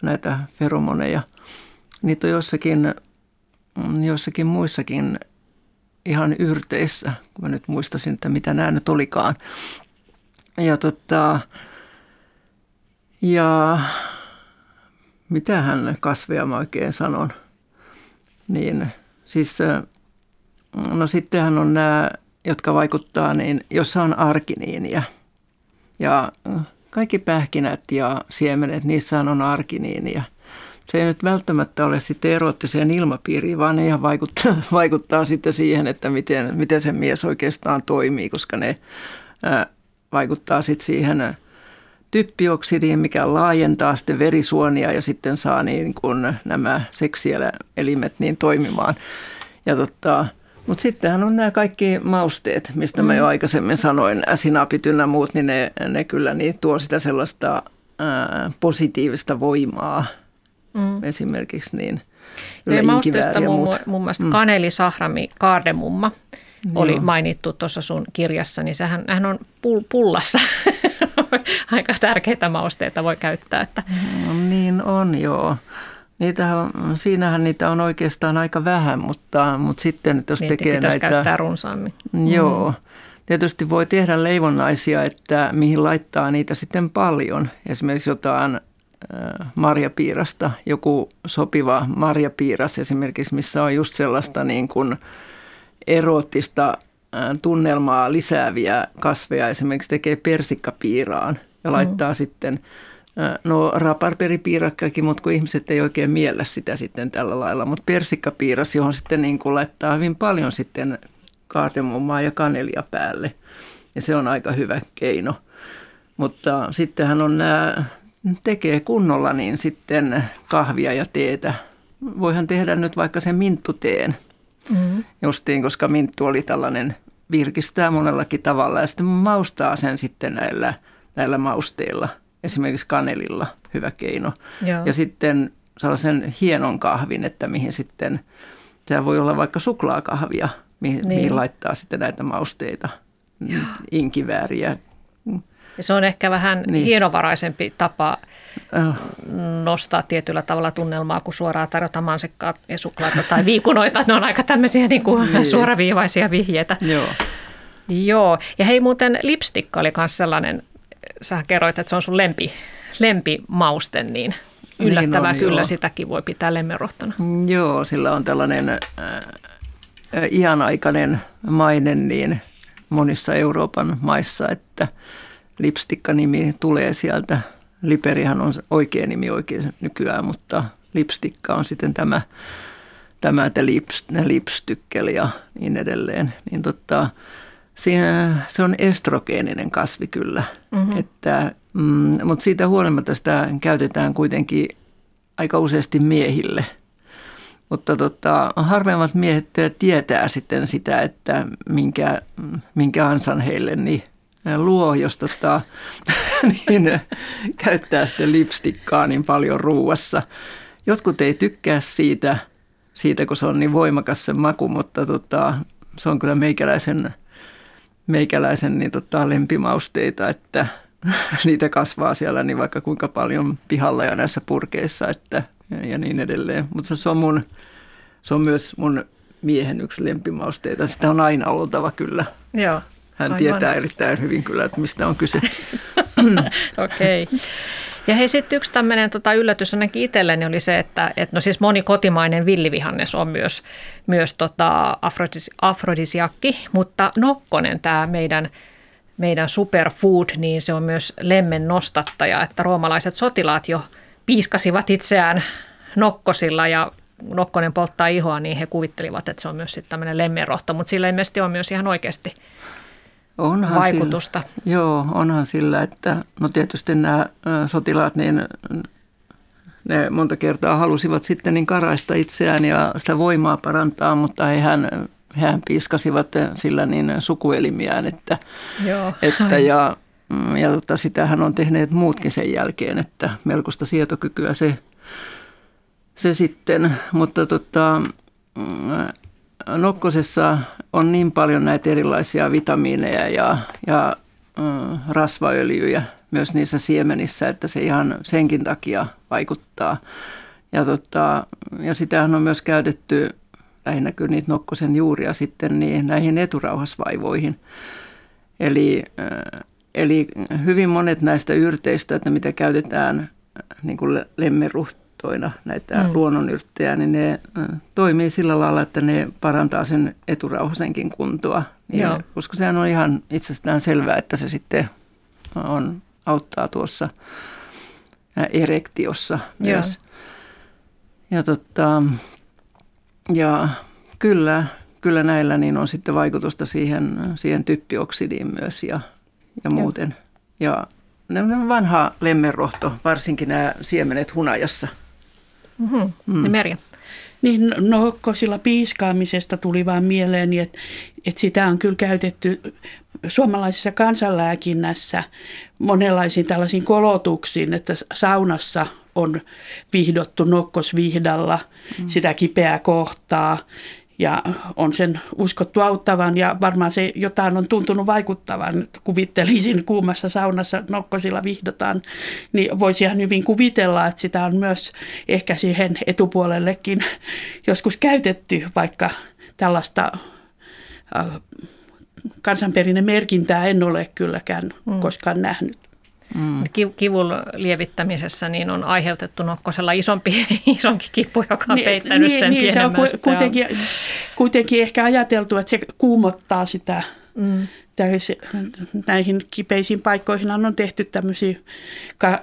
näitä feromoneja. Niitä on jossakin muissakin ihan yrteissä, kun mä nyt muistasin, että mitä nämä nyt olikaan. Ja ja mitähän kasveja mä oikein sanon. Niin siis, no sittenhän on nämä, jotka vaikuttaa, niin jossa on arkiniinia. Ja kaikki pähkinät ja siemenet, niissähän on arkiniinia. Se ei nyt välttämättä ole sitten eroottiseen ilmapiiriin, vaan ne ihan vaikuttaa sitten siihen, että miten se mies oikeastaan toimii, koska ne vaikuttaa sitten siihen typpioksidiin, mikä laajentaa sitten verisuonia ja sitten saa niin kuin nämä seksielimet niin toimimaan. Ja mutta sittenhän on nämä kaikki mausteet, mistä mä jo aikaisemmin sanoin, sinapit ynnä muut, niin ne kyllä niin tuo sitä sellaista positiivista voimaa. Esimerkiksi niin. Ja mausteista muun muassa kaneli, sahrami, kaardemumma oli mainittu tuossa sun kirjassa, niin sehän on pullassa. Aika tärkeitä mausteita voi käyttää. Että. No, niin on, joo. Siinähän niitä on oikeastaan aika vähän, mutta sitten jos tekee näitä... Niitä käyttää runsaammin. Joo. Tietysti voi tehdä leivonnaisia, että mihin laittaa niitä sitten paljon. Esimerkiksi jotain marjapiirasta, joku sopiva marjapiiras esimerkiksi, missä on just sellaista niin kuin eroottista tunnelmaa lisääviä kasveja. Esimerkiksi tekee persikkapiiraan ja laittaa sitten... No raparperipiirakkakin, mutta kun ihmiset ei oikein miellä sitä sitten tällä lailla, mutta persikkapiiras, johon sitten niin kuin laittaa hyvin paljon sitten kaardemummaa ja kanelia päälle, ja se on aika hyvä keino. Mutta sittenhän on nämä, tekee kunnolla niin sitten kahvia ja teetä. Voihan tehdä nyt vaikka sen minttuteen, justiin, koska minttu oli tällainen, virkistää monellakin tavalla ja sitten maustaa sen sitten näillä mausteilla. Esimerkiksi kanelilla hyvä keino. Joo. Ja sitten sellaisen hienon kahvin, että mihin sitten, sehän voi olla vaikka suklaakahvia, mihin laittaa sitten näitä mausteita, inkivääriä. Ja se on ehkä vähän hienovaraisempi tapa nostaa tietyllä tavalla tunnelmaa, kun suoraan tarjotaan mansikkaa ja suklaata tai viikunoita. Ne on aika tämmöisiä niin kuin suoraviivaisia vihjeitä. Joo. Ja hei, muuten lipstikka oli myös sellainen. Sä kerroit, että se on sun lempimauste, niin yllättävää niin on, kyllä. Sitäkin voi pitää lemmerohtona. Joo, sillä on tällainen ianaikainen maine niin monissa Euroopan maissa, että lipstikka-nimi tulee sieltä. Liperihan on oikea nimi oikein nykyään, mutta lipstikka on sitten tämä lipstykkel ja niin edelleen. Niin se on estrogeeninen kasvi kyllä, että, mutta siitä huolimatta sitä käytetään kuitenkin aika useasti miehille. Mutta harvemmat miehet tietää sitten sitä, että minkä ansan heille niin luo, jos niin käyttää sitten lipstikkaa niin paljon ruuassa. Jotkut ei tykkää siitä, kun se on niin voimakas se maku, mutta se on kyllä meikäläisen niin lempimausteita, että niitä kasvaa siellä niin vaikka kuinka paljon pihalla ja näissä purkeissa ja niin edelleen. Mutta se on myös mun miehen yksi lempimausteita. Sitä on aina oltava kyllä. Joo, hän tietää erittäin hyvin kyllä, että mistä on kyse. Okei. Ja hei, sitten yksi tämmöinen yllätys ainakin itselleni oli se, että no siis moni kotimainen villivihannes on myös afrodisiakki, mutta nokkonen, tämä meidän superfood, niin se on myös lemmen nostattaja, että roomalaiset sotilaat jo piiskasivat itseään nokkosilla ja nokkonen polttaa ihoa, niin he kuvittelivat, että se on myös sitten tämmöinen lemmenrohto, mutta sillä ilmeisesti on myös ihan oikeasti vaikutusta. Sillä, onhan sillä, että no tietysti nämä sotilaat, niin ne monta kertaa halusivat sitten niin karaista itseään ja sitä voimaa parantaa, mutta eihän hehän piiskasivat sillä niin sukuelimiään, että sitähän on tehneet muutkin sen jälkeen, että melkoista sietokykyä se sitten, mutta nokkosessa on niin paljon näitä erilaisia vitamiineja ja rasvaöljyjä myös niissä siemenissä, että se ihan senkin takia vaikuttaa. Ja sitähän on myös käytetty, lähinnä kyllä niitä nokkosen juuria sitten, niin näihin eturauhasvaivoihin. Eli hyvin monet näistä yrteistä, että mitä käytetään niin kuin lemmeruhtoina, näitä luonnonyrttejä, niin ne toimii sillä lailla, että ne parantaa sen eturauhasenkin kuntoa. Niin, koska sehän on ihan itsestään selvää, että se sitten auttaa tuossa erektiossa myös. Ja kyllä näillä niin on sitten vaikutusta siihen typpioksidiin myös ja muuten. Ja vanha lemmenrohto, varsinkin nämä siemenet hunajassa. Mm-hmm. Mm. Merja. Niin, nokkosilla piiskaamisesta tuli vaan mieleeni, että sitä on kyllä käytetty suomalaisessa kansanlääkinnässä monenlaisiin tällaisiin kolotuksiin, että saunassa on vihdottu nokkosvihdalla sitä kipeää kohtaa ja on sen uskottu auttavan ja varmaan se jotain on tuntunut vaikuttavan. Kuvittelisin kuumassa saunassa nokkosilla vihdotaan, niin voisi ihan hyvin kuvitella, että sitä on myös ehkä siihen etupuolellekin joskus käytetty, vaikka tällaista kansanperinnön merkintää en ole kylläkään koskaan nähnyt. Mm. Kivun lievittämisessä niin on aiheutettu nokkosella isompi kipu, joka on peittänyt sen pienemmästä. Se on kuitenkin ehkä ajateltu, että se kuumottaa sitä. Mm. Näihin kipeisiin paikkoihin on tehty tämmöisiä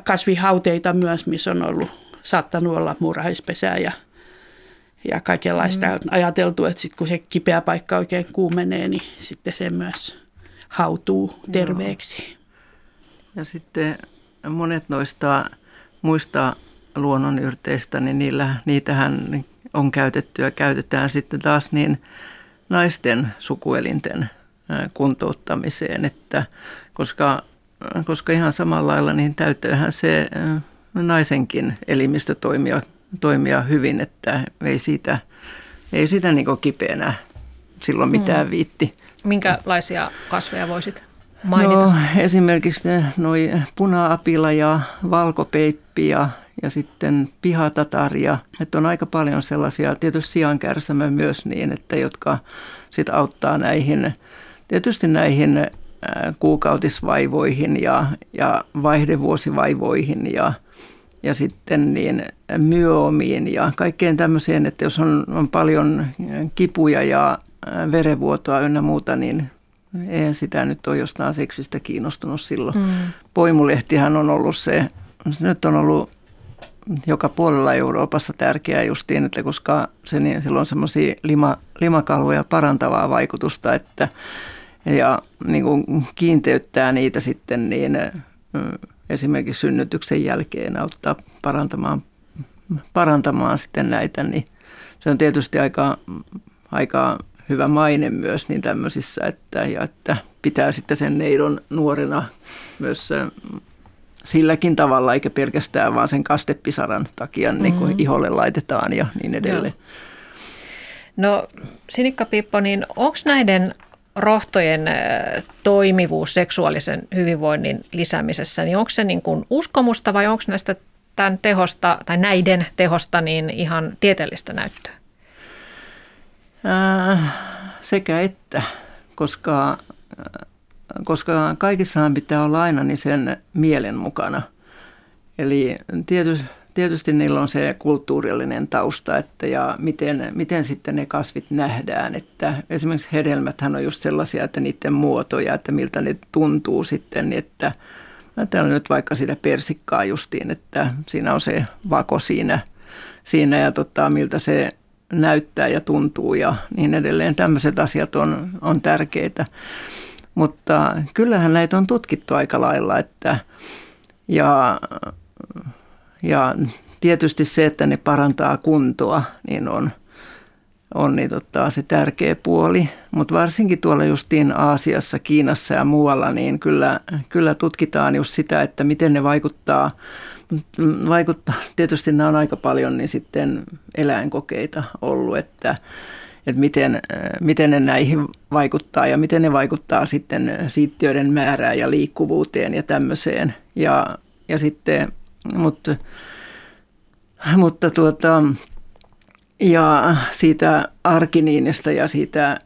kasvihauteita myös, missä on saattanut olla muurahaispesää ja kaikenlaista. On ajateltu, että sit kun se kipeä paikka oikein kuumenee, niin sitten se myös hautuu terveeksi. Joo. Ja sitten monet noista muista luonnonyrteistä, niin niitähän on käytetty ja käytetään sitten taas niin naisten sukuelinten kuntouttamiseen, että koska ihan samalla lailla niin täytyyhän se naisenkin elimistö toimia hyvin, että ei sitä niin kuin kipeänä silloin mitään viitti. Minkälaisia kasveja voisit mainita? No, esimerkiksi noi puna-apila ja valkopeippi ja sitten pihatataria, että on aika paljon sellaisia, tietysti siankärsämä myös niin, että jotka sit auttaa näihin kuukautisvaivoihin ja vaihdevuosivaivoihin ja sitten niin myomiin ja kaikkeen tämmöiseen, että jos on paljon kipuja ja verenvuotoa ynnä muuta, niin eihän sitä nyt ole jostain seksistä kiinnostunut silloin. Mm. Poimulehtihän on ollut se nyt on ollut joka puolella Euroopassa tärkeää justiin, että koska sillä on semmoisia limakalvoja parantavaa vaikutusta, ja niin kuin kiinteyttää niitä sitten niin esimerkiksi synnytyksen jälkeen auttaa parantamaan sitten näitä, niin se on tietysti aika hyvä maine myös niin tämmöisissä, että pitää sitten sen neidon nuorena myös silläkin tavalla, eikä pelkästään vaan sen kastepisaran takia, niin kuin iholle laitetaan ja niin edelleen. Joo. No, Sinikka Piippo, niin onko näiden rohtojen toimivuus seksuaalisen hyvinvoinnin lisäämisessä, niin onko se niin kuin uskomusta vai onko näistä tämän tehosta tai näiden tehosta niin ihan tieteellistä näyttöä? Sekä että, koska kaikissahan pitää olla aina niin sen mielen mukana. Eli tietysti niillä on se kulttuurillinen tausta, että ja miten sitten ne kasvit nähdään. Että esimerkiksi hedelmäthän on just sellaisia, että niiden muotoja, että miltä ne tuntuu sitten, että täällä nyt vaikka sitä persikkaa justiin, että siinä on se vako siinä ja miltä se näyttää ja tuntuu ja niin edelleen. Tämmöiset asiat on tärkeitä, mutta kyllähän näitä on tutkittu aika lailla, että ja tietysti se, että ne parantaa kuntoa, niin on on niin se tärkeä puoli. Mutta varsinkin tuolla justiin Aasiassa, Kiinassa ja muualla, niin kyllä tutkitaan just sitä, että miten ne vaikuttaa. Tietysti nämä on aika paljon niin sitten eläinkokeita ollut, että miten ne näihin vaikuttaa ja miten ne vaikuttaa sitten siittiöiden määrään ja liikkuvuuteen ja tämmöiseen. Ja sitten, ja siitä arkiniinista ja siitä,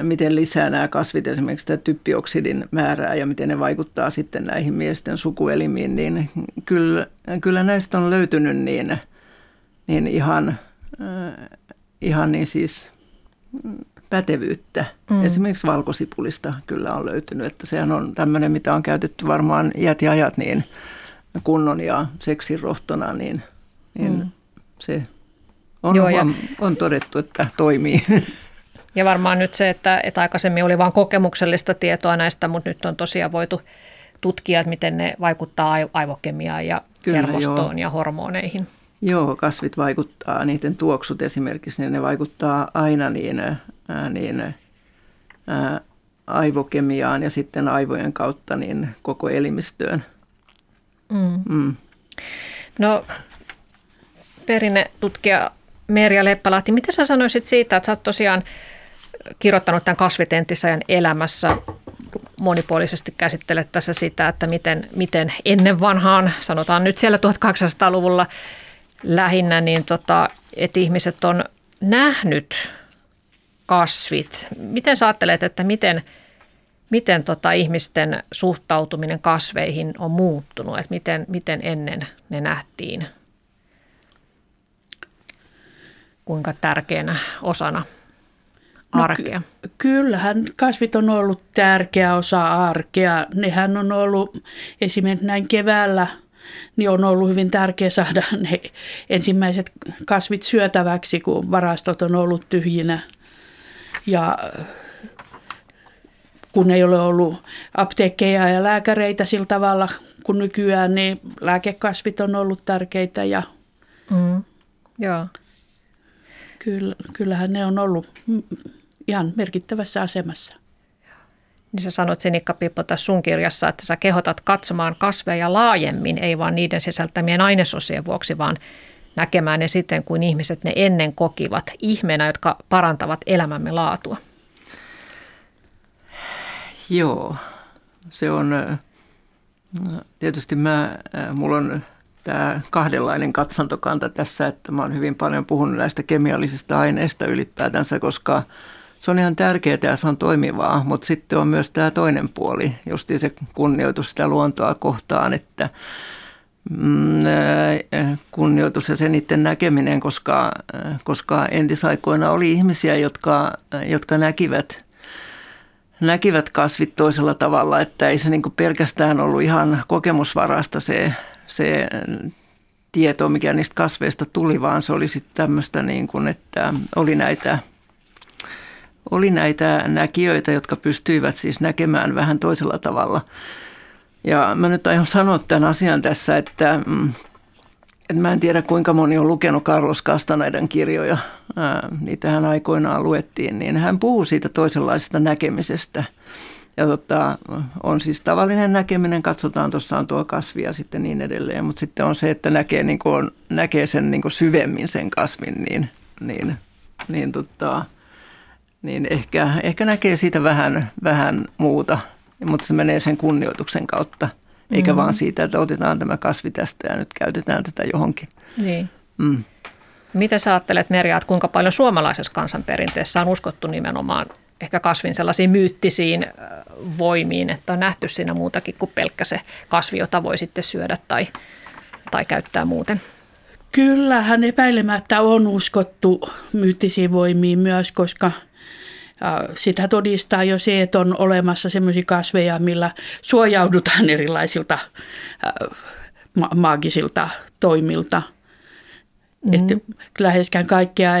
miten lisää nämä kasvit esimerkiksi tämä typpioksidin määrää ja miten ne vaikuttaa sitten näihin miesten sukuelimiin, niin kyllä näistä on löytynyt niin ihan niin siis pätevyyttä. Esimerkiksi valkosipulista kyllä on löytynyt, että sehän on tämmöinen, mitä on käytetty varmaan iät ja ajat niin kunnon ja seksin rohtona, niin se on, joo, on todettu, että toimii. Ja varmaan nyt se, että aikaisemmin oli vain kokemuksellista tietoa näistä, mutta nyt on tosiaan voitu tutkia, että miten ne vaikuttaa aivokemiaan ja kyllä, hermostoon ja hormoneihin. Joo, kasvit vaikuttaa, niiden tuoksut esimerkiksi, niin ne vaikuttaa aina aivokemiaan ja sitten aivojen kautta niin koko elimistöön. No, perinnetutkija Merja Leppälahti, mitä sä sanoisit siitä, että sä oot tosiaan kirjoittanut tämän Kasvit entisajan elämässä, monipuolisesti käsittelet tässä sitä, että miten ennen vanhaan, sanotaan nyt siellä 1800-luvulla lähinnä, niin että ihmiset on nähnyt kasvit. Miten sä ajattelet, että miten ihmisten suhtautuminen kasveihin on muuttunut, että miten ennen ne nähtiin? Kuinka tärkeänä osana arkea? No, kyllähän kasvit on ollut tärkeä osa arkea. Nehän on ollut esimerkiksi näin keväällä, niin on ollut hyvin tärkeä saada ne ensimmäiset kasvit syötäväksi, kun varastot on ollut tyhjinä. Ja kun ei ole ollut apteekkeja ja lääkäreitä sillä tavalla kuin nykyään, niin lääkekasvit on ollut tärkeitä. Ja joo. Kyllähän ne on ollut ihan merkittävässä asemassa. Niin sä sanot, Sinikka Piippo, tässä sun kirjassa, että sä kehotat katsomaan kasveja laajemmin, ei vaan niiden sisältämien ainesosien vuoksi, vaan näkemään ne siten, kuin ihmiset ne ennen kokivat ihmeenä, jotka parantavat elämämme laatua. Joo, se on tietysti mulla on tämä kahdenlainen katsantokanta tässä, että mä oon hyvin paljon puhunut näistä kemiallisista aineista ylipäätänsä, koska se on ihan tärkeää ja se on toimivaa, mutta sitten on myös tämä toinen puoli, justiin se kunnioitus sitä luontoa kohtaan, että kunnioitus ja sen niiden näkeminen, koska entisaikoina oli ihmisiä, jotka näkivät kasvit toisella tavalla, että ei se niin kuin pelkästään ollut ihan kokemusvarasta se tieto, mikä niistä kasveista tuli, vaan se oli sitten tämmöistä, niin kuin, että oli näitä näkijöitä, jotka pystyivät siis näkemään vähän toisella tavalla. Ja mä nyt aion sanoa tämän asian tässä, että mä en tiedä kuinka moni on lukenut Carlos Castanedan kirjoja, niitä hän aikoinaan luettiin, niin hän puhuu siitä toisenlaisesta näkemisestä. Ja on siis tavallinen näkeminen, katsotaan, tuossa on tuo kasvi ja sitten niin edelleen, mutta sitten on se, että näkee sen niin kuin syvemmin sen kasvin, niin ehkä näkee siitä vähän muuta, mutta se menee sen kunnioituksen kautta, eikä vaan siitä, että otetaan tämä kasvi tästä ja nyt käytetään tätä johonkin. Niin. Mitä sä ajattelet, Merja, että kuinka paljon suomalaisessa kansanperinteessä on uskottu nimenomaan ehkä kasvin sellaisiin myyttisiin voimiin, että on nähty siinä muutakin kuin pelkkä se kasvi, jota voi sitten syödä tai käyttää muuten? Kyllähän epäilemättä on uskottu myyttisiin voimiin myös, koska sitä todistaa jo se, että on olemassa sellaisia kasveja, millä suojaudutaan erilaisilta maagisilta toimilta. Että läheskään kaikkea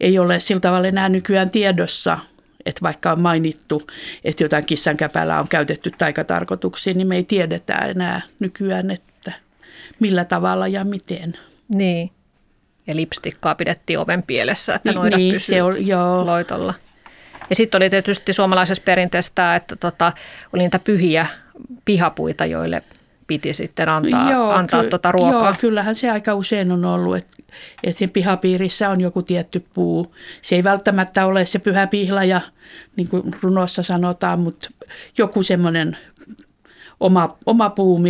ei ole sillä tavalla enää nykyään tiedossa, että vaikka on mainittu, että jotain kissankäpälää on käytetty taikatarkoituksiin, niin me ei tiedetä enää nykyään, että millä tavalla ja miten. Niin, ja lipstikkaa pidettiin oven pielessä, että noidat pysyivät loitolla. Ja sitten oli tietysti suomalaisessa perinteessä tämä, että oli niitä pyhiä pihapuita, joille piti sitten antaa ruokaa. Joo, kyllähän se aika usein on ollut, että sen pihapiirissä on joku tietty puu. Se ei välttämättä ole se pyhä pihlaja, niin kuin runossa sanotaan, mutta joku semmoinen oma puu,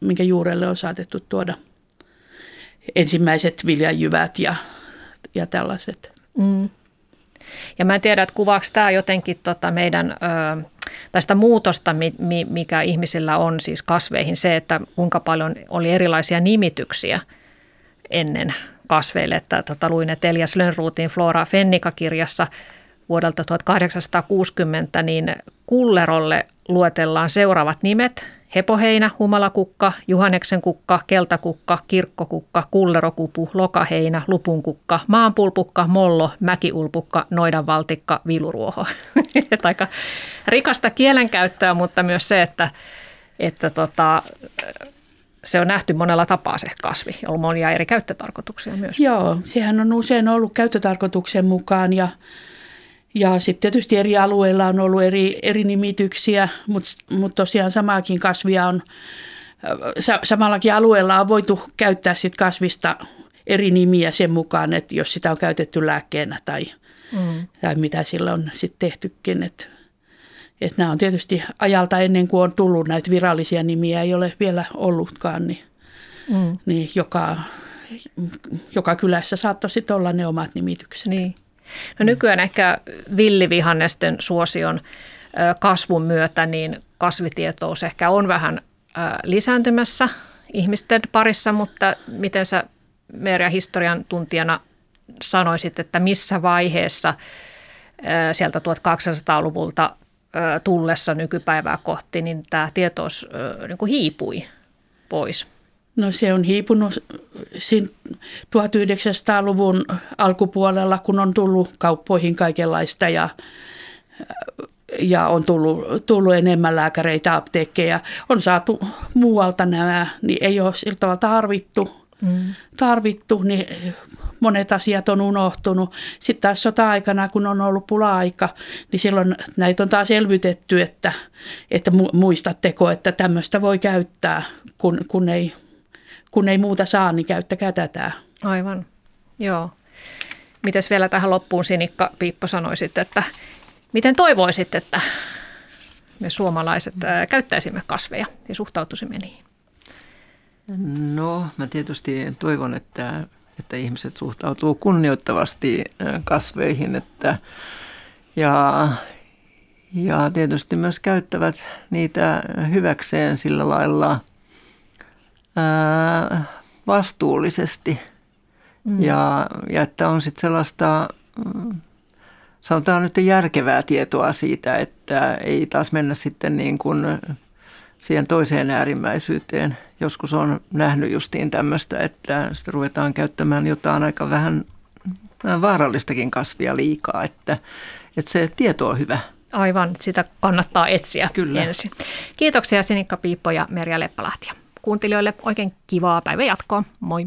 minkä juurelle on saatettu tuoda ensimmäiset viljajyvät ja tällaiset. Mm. Ja mä en tiedä, että kuvaako tämä jotenkin meidän tästä muutosta, mikä ihmisillä on siis kasveihin, se, että kuinka paljon oli erilaisia nimityksiä ennen kasveille. Että, luin, että Elias Lönnrotin Flora Fennica-kirjassa vuodelta 1860 niin kullerolle luetellaan seuraavat nimet: hepoheinä, humalakukka, juhanneksenkukka, keltakukka, kirkkokukka, kullerokupu, lokaheinä, lupunkukka, maanpulpukka, mollo, mäkiulpukka, noidanvaltikka, viluruoho. Aika rikasta kielenkäyttöä, mutta myös se, että se on nähty monella tapaa se kasvi, on monia eri käyttötarkoituksia myös. Joo, sehän on usein ollut käyttötarkoituksen mukaan ja sitten tietysti eri alueilla on ollut eri nimityksiä, mutta tosiaan samaakin kasvia on, samallakin alueella on voitu käyttää sit kasvista eri nimiä sen mukaan, että jos sitä on käytetty lääkkeenä tai mitä sillä on sitten tehtykin. Et nämä on tietysti ajalta ennen kuin on tullut näitä virallisia nimiä, ei ole vielä ollutkaan, niin joka kylässä saattoi sitten olla ne omat nimitykset. Niin. No nykyään ehkä villivihannesten suosion kasvun myötä niin kasvitietous ehkä on vähän lisääntymässä ihmisten parissa, mutta miten sä Merja historian tuntijana sanoisit, että missä vaiheessa sieltä 1800-luvulta tullessa nykypäivää kohti niin tämä tietous niin kuin hiipui pois? No se on hiipunut 1900-luvun alkupuolella, kun on tullut kauppoihin kaikenlaista ja on tullut enemmän lääkäreitä, apteekkeja. On saatu muualta nämä, niin ei ole sillä tavalla tarvittu, niin monet asiat on unohtunut. Sitten taas sota-aikana, kun on ollut pula-aika, niin silloin näitä on taas elvytetty, että muistatteko, että tämmöistä voi käyttää, kun ei muuta saa, niin käyttäkää tätä. Aivan, joo. Mites vielä tähän loppuun, Sinikka Piippo, sanoisit, että miten toivoisit, että me suomalaiset käyttäisimme kasveja ja suhtautuisimme niihin? No, mä tietysti toivon, että ihmiset suhtautuu kunnioittavasti kasveihin, ja tietysti myös käyttävät niitä hyväkseen sillä lailla vastuullisesti ja että on sitten sellaista, sanotaan nyt järkevää tietoa siitä, että ei taas mennä sitten niin kuin siihen toiseen äärimmäisyyteen. Joskus on nähnyt justiin tämmöistä, että sitten ruvetaan käyttämään jotain aika vähän vaarallistakin kasvia liikaa, että se tieto on hyvä. Aivan, sitä kannattaa etsiä. Kyllä. Ensin. Kiitoksia Sinikka Piippo ja Merja Leppälahti. Kuuntelijoille oikein kivaa päivän jatkoa. Moi!